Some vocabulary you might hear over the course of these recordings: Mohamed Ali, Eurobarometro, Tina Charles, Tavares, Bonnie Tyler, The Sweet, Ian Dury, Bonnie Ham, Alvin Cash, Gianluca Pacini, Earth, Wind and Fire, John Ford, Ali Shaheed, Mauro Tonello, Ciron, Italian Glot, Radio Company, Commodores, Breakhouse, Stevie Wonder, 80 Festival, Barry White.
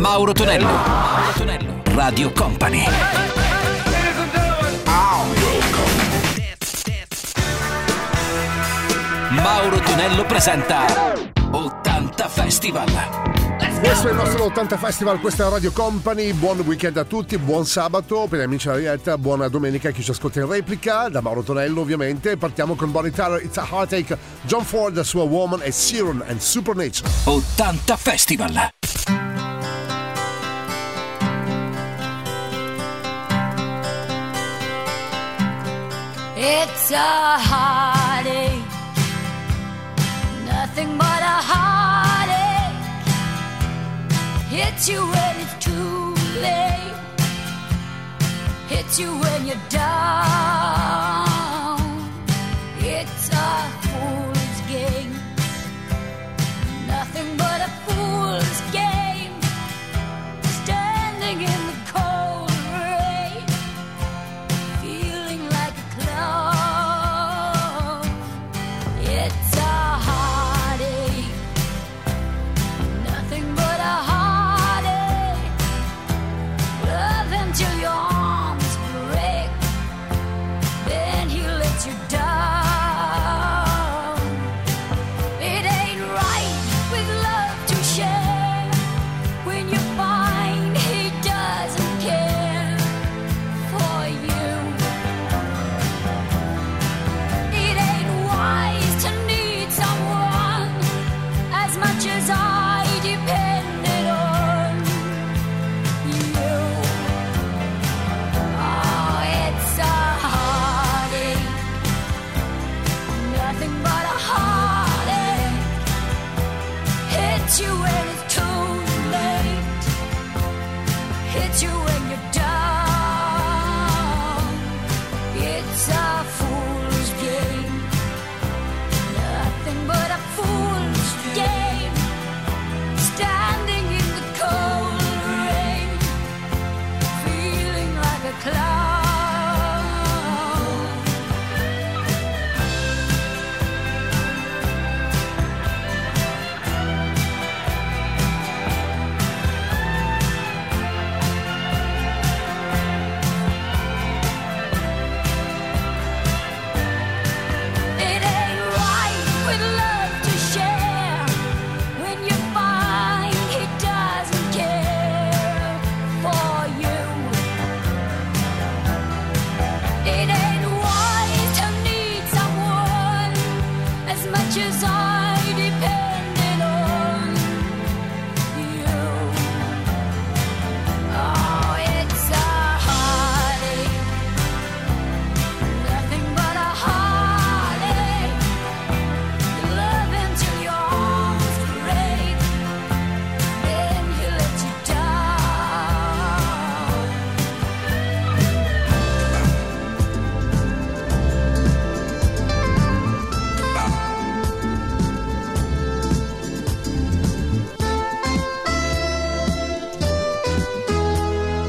Mauro Tonello, Radio Company. Mauro Tonello presenta 80 Festival. Questo è il nostro 80 Festival, questa è Radio Company. Buon weekend a tutti, buon sabato per gli amici della diretta, buona domenica a chi ci ascolta in replica. Da Mauro Tonello ovviamente. Partiamo con Bonnie Tyler, It's a Heartache, John Ford, la sua Woman e Ciron and Supernature. 80 Festival. It's a heartache, nothing but a heartache. Hits you when it's too late, hits you when you're down. It's a fool's game, nothing but a fool's game. Standing in the cold rain, feeling like a clown. It's a heartache, nothing but a heartache. Love until your arms break, then he lets you down.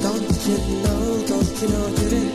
Don't you know, today?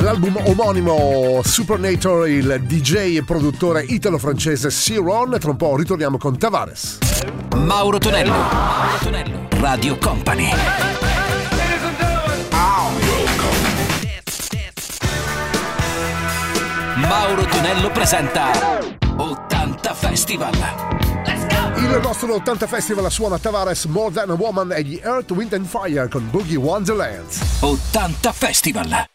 L'album omonimo Supernature, il DJ e produttore italo-francese Ciron. Tra un po' ritorniamo con Tavares. Mauro Tonello, Mauro Tonello, Radio Company. Mauro Tonello presenta 80 Festival. Il nostro 80 Festival suona Tavares, More Than a Woman e gli Earth, Wind and Fire con Boogie Wonderland. 80 Festival.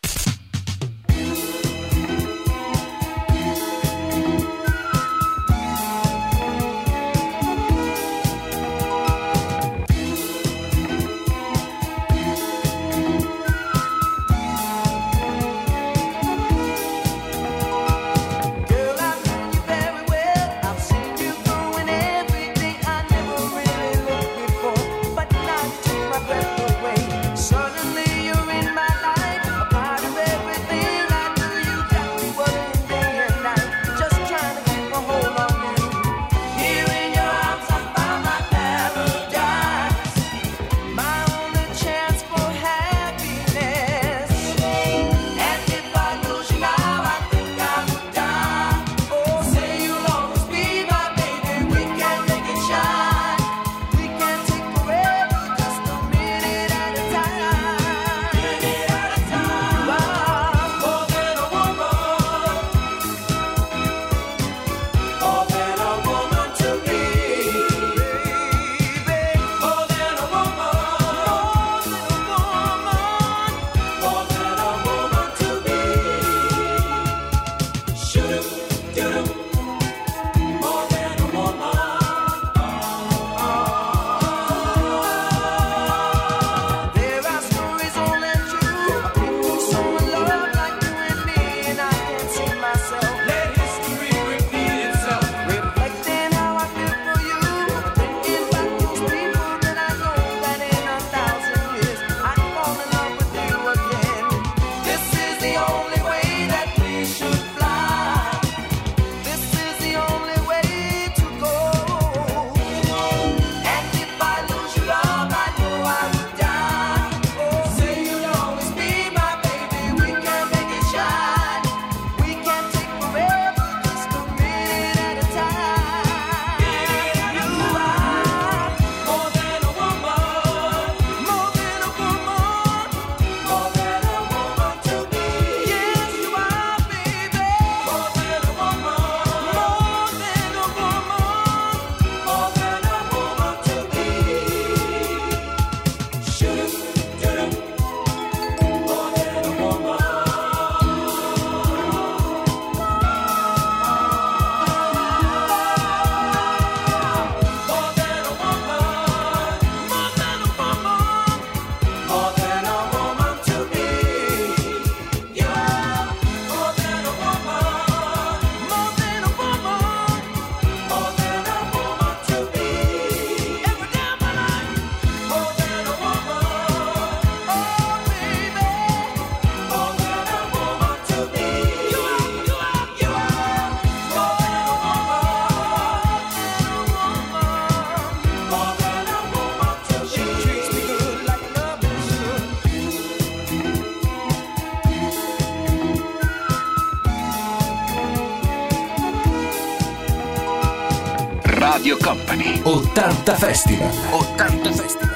Radio Company. 80 Festival. 80 Festival.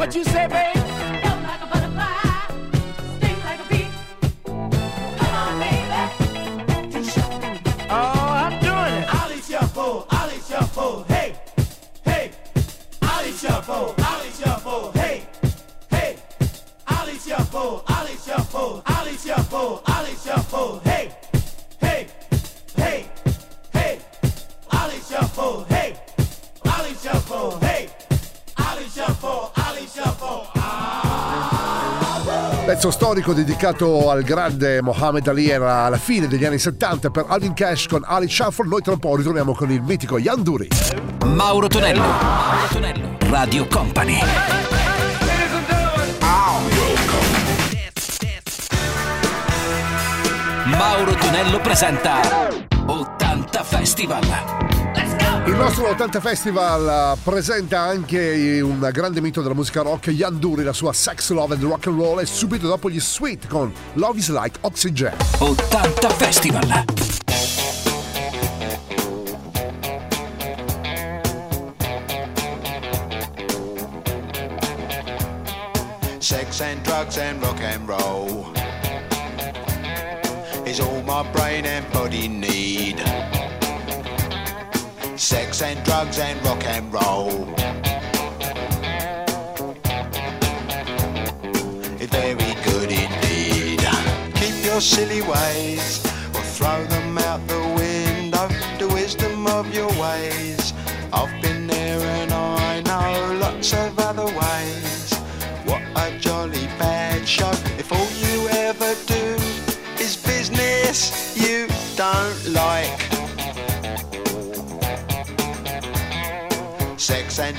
What you say, babe? Float like a butterfly, sting like a bee. Come on, baby. Oh, I'm doing it. Ali shuffle, hey, hey. Ali shuffle, hey, hey. Ali shuffle, Ali shuffle, hey, hey, hey, hey. Ali shuffle, hey. Pezzo storico dedicato al grande Mohamed Ali, era alla fine degli anni 70 per Alvin Cash con Ali Shuffle. Noi tra un po' ritorniamo con il mitico Ian Dury. Mauro Tonello, Radio Company. Mauro Tonello presenta 80 Festival. Il nostro 80 Festival presenta anche un grande mito della musica rock, Ian Dury, la sua Sex, Love and Rock and Roll, e subito dopo gli Sweet con Love is Like Oxygen. 80 Festival. Sex and drugs and rock and roll is all my brain and body need. Sex and drugs and rock and roll. It's very good indeed. Keep your silly ways or throw them out the window. The wisdom of your ways. I've been there and I know lots of other ways. What a jolly bad show. If all you ever do is business you don't like. Sex and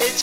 it's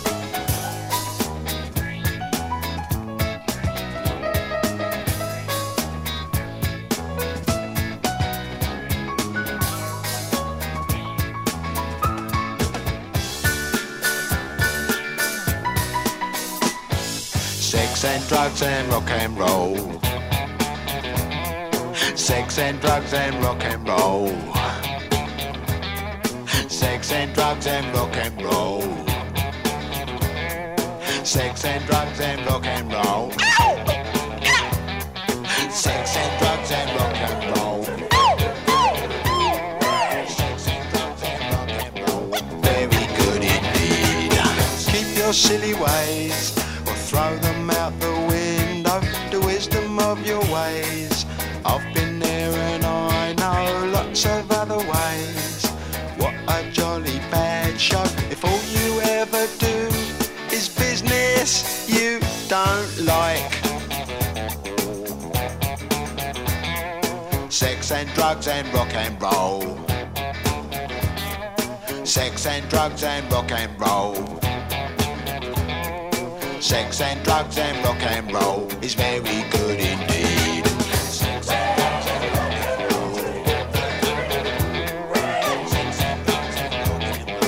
Sex and drugs and rock and roll. Sex and drugs and rock and roll. Sex and drugs and rock and roll. Sex and drugs and rock and roll. Sex and drugs and rock and roll. Sex and drugs and rock and roll. Very good indeed. Keep your silly ways. Throw them out the window, the wisdom of your ways. I've been there and I know lots of other ways. What a jolly bad show. If all you ever do is business you don't like. Sex and drugs and rock and roll. Sex and drugs and rock and roll. Sex and drugs and rock and roll is very good indeed. Sex and rock and roll. Sex and drugs and rock and roll.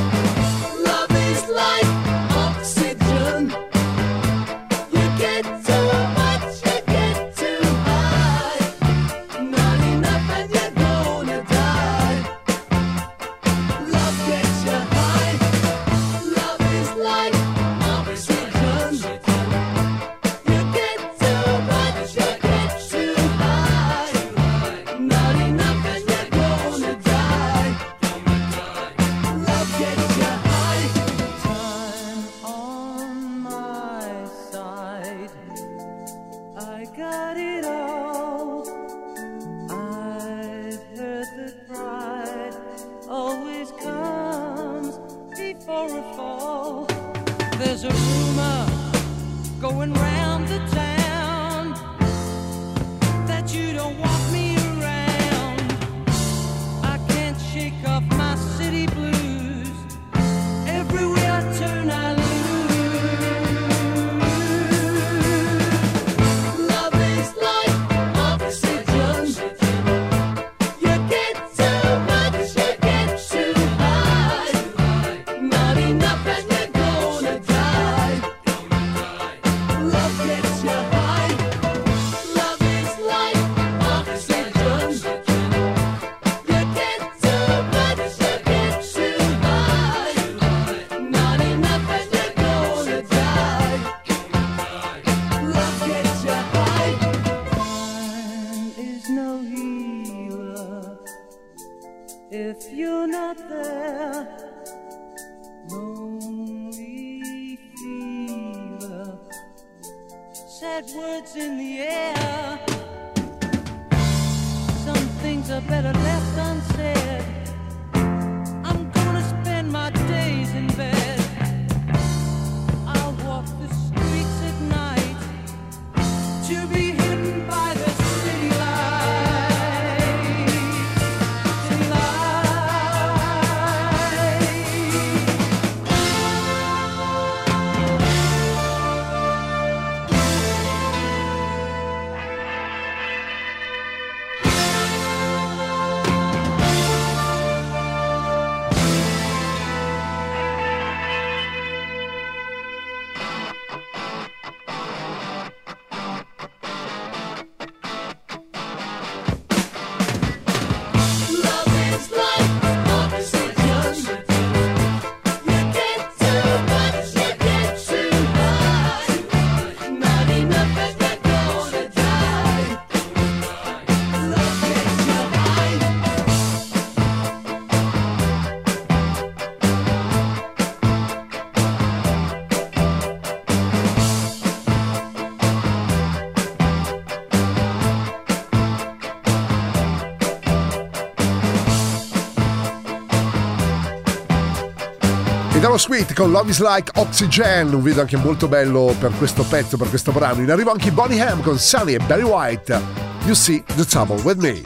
Lo Sweet con Love is Like Oxygen, un video anche molto bello per questo pezzo, per questo brano. In arrivo anche Bonnie Ham con Sunny e Barry White, You See the Trouble with Me.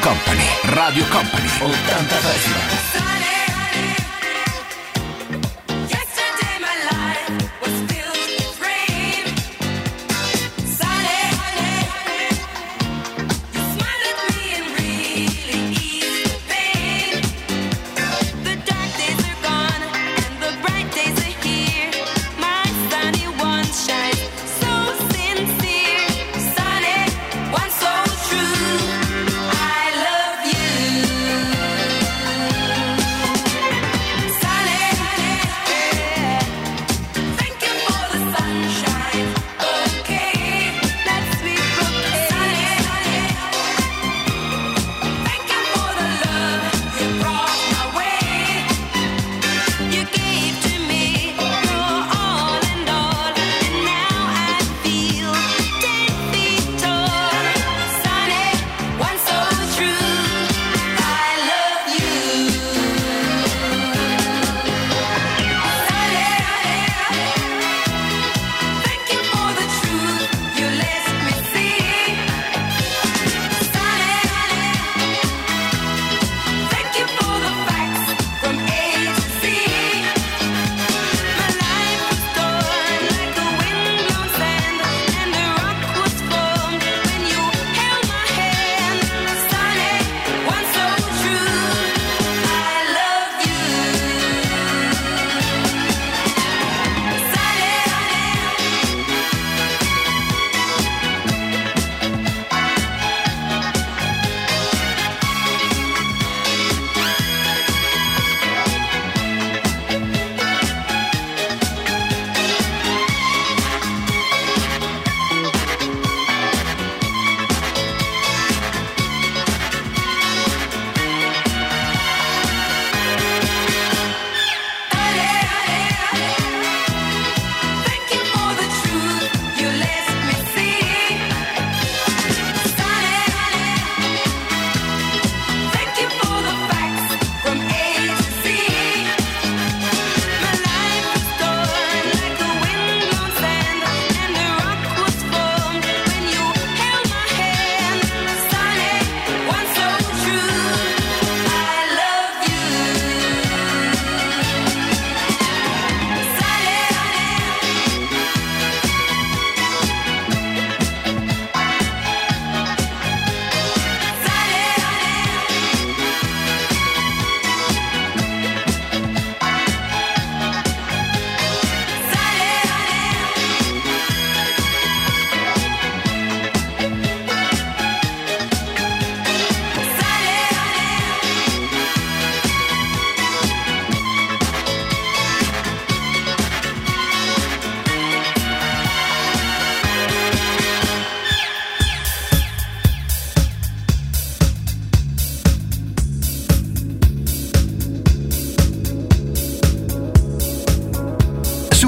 Company, Radio Company, 80 Festival.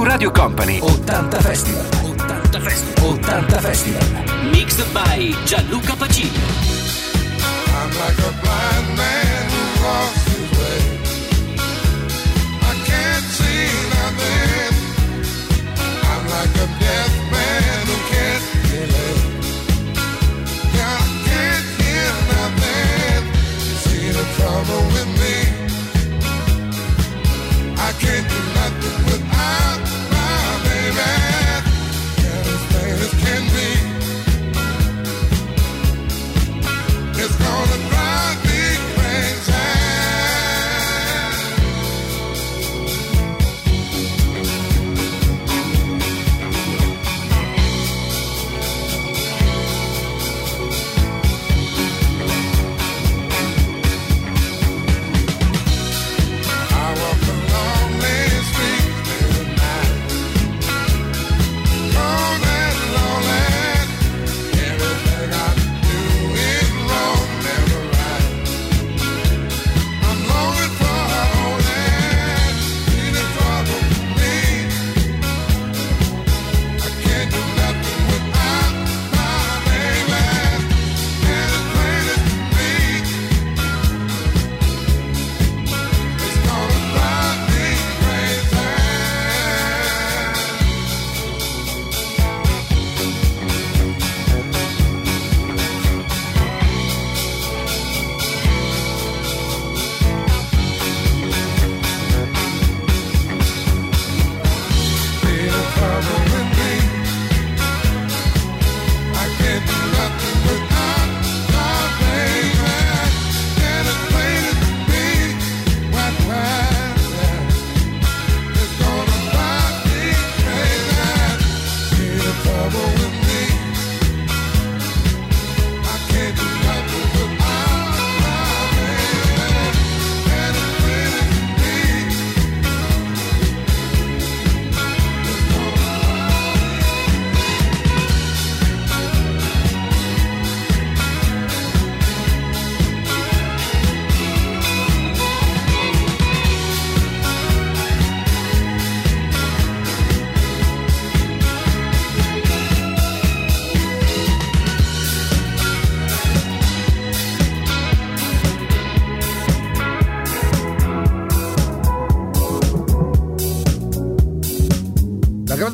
su Radio Company. 80 Festival. 80 Festival. 80 Festival. Mixed by Gianluca Pacini. I'm like a blind man who walks his way. I can't see nothing. I'm like a deaf man who can't relate. I can't hear nothing. You see the trouble with me. I can't do nothing without my baby. Yeah, as plain as can be. It's gonna drive me crazy.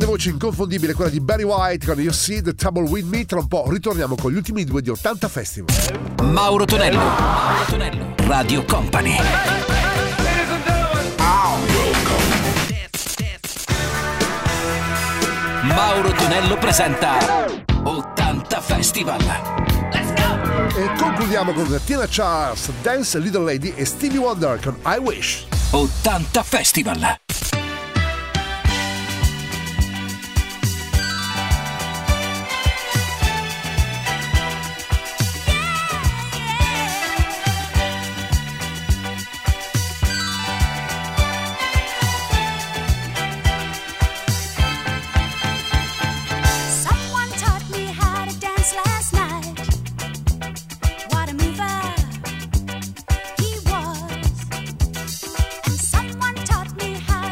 Voce inconfondibile quella di Barry White con You See the Trouble with Me. Tra un po' ritorniamo con gli ultimi due di 80 Festival. Mauro Tonello, Mauro Tonello, Radio Company. Mauro Tonello presenta 80 Festival. Let's go! E concludiamo con Tina Charles, Dance Little Lady, e Stevie Wonder con I Wish. 80 Festival. Me high.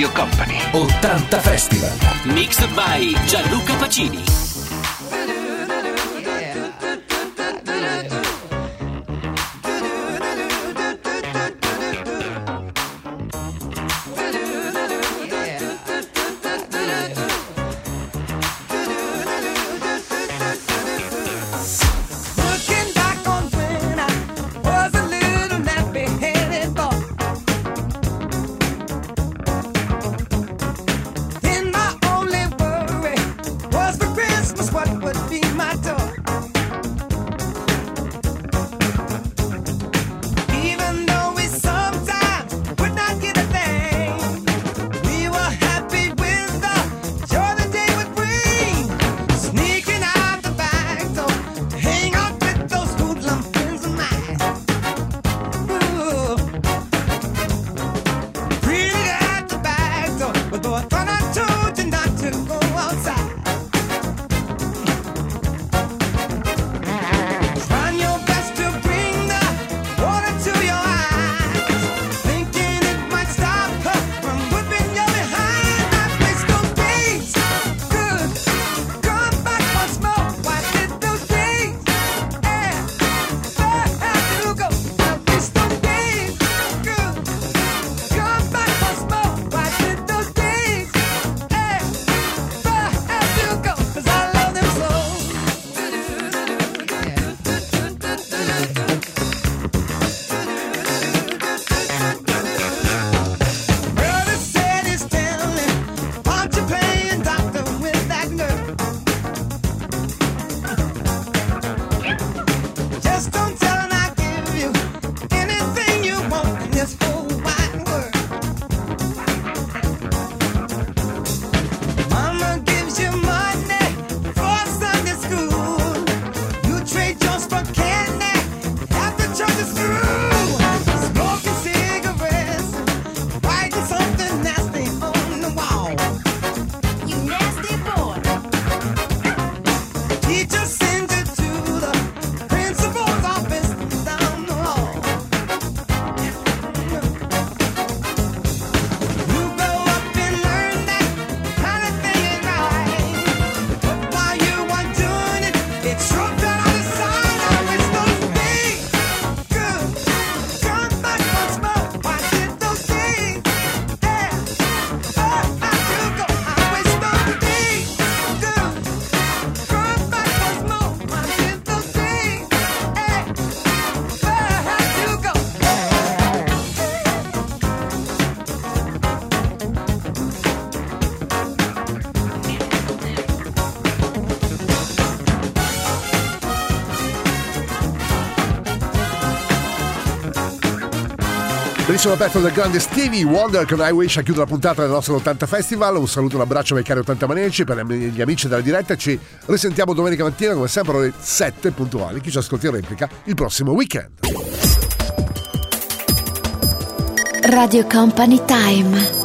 Radio Company. 80 Festival. Mixed by Gianluca Pacini. Sono aperto del grande Stevie Wonder con I Wish a chiudere la puntata del nostro 80 Festival. Un saluto, un abbraccio ai cari 80 maniaci, per gli amici della diretta. Ci risentiamo domenica mattina come sempre alle 7 puntuali. Chi ci ascolta in replica il prossimo weekend. Radio Company Time.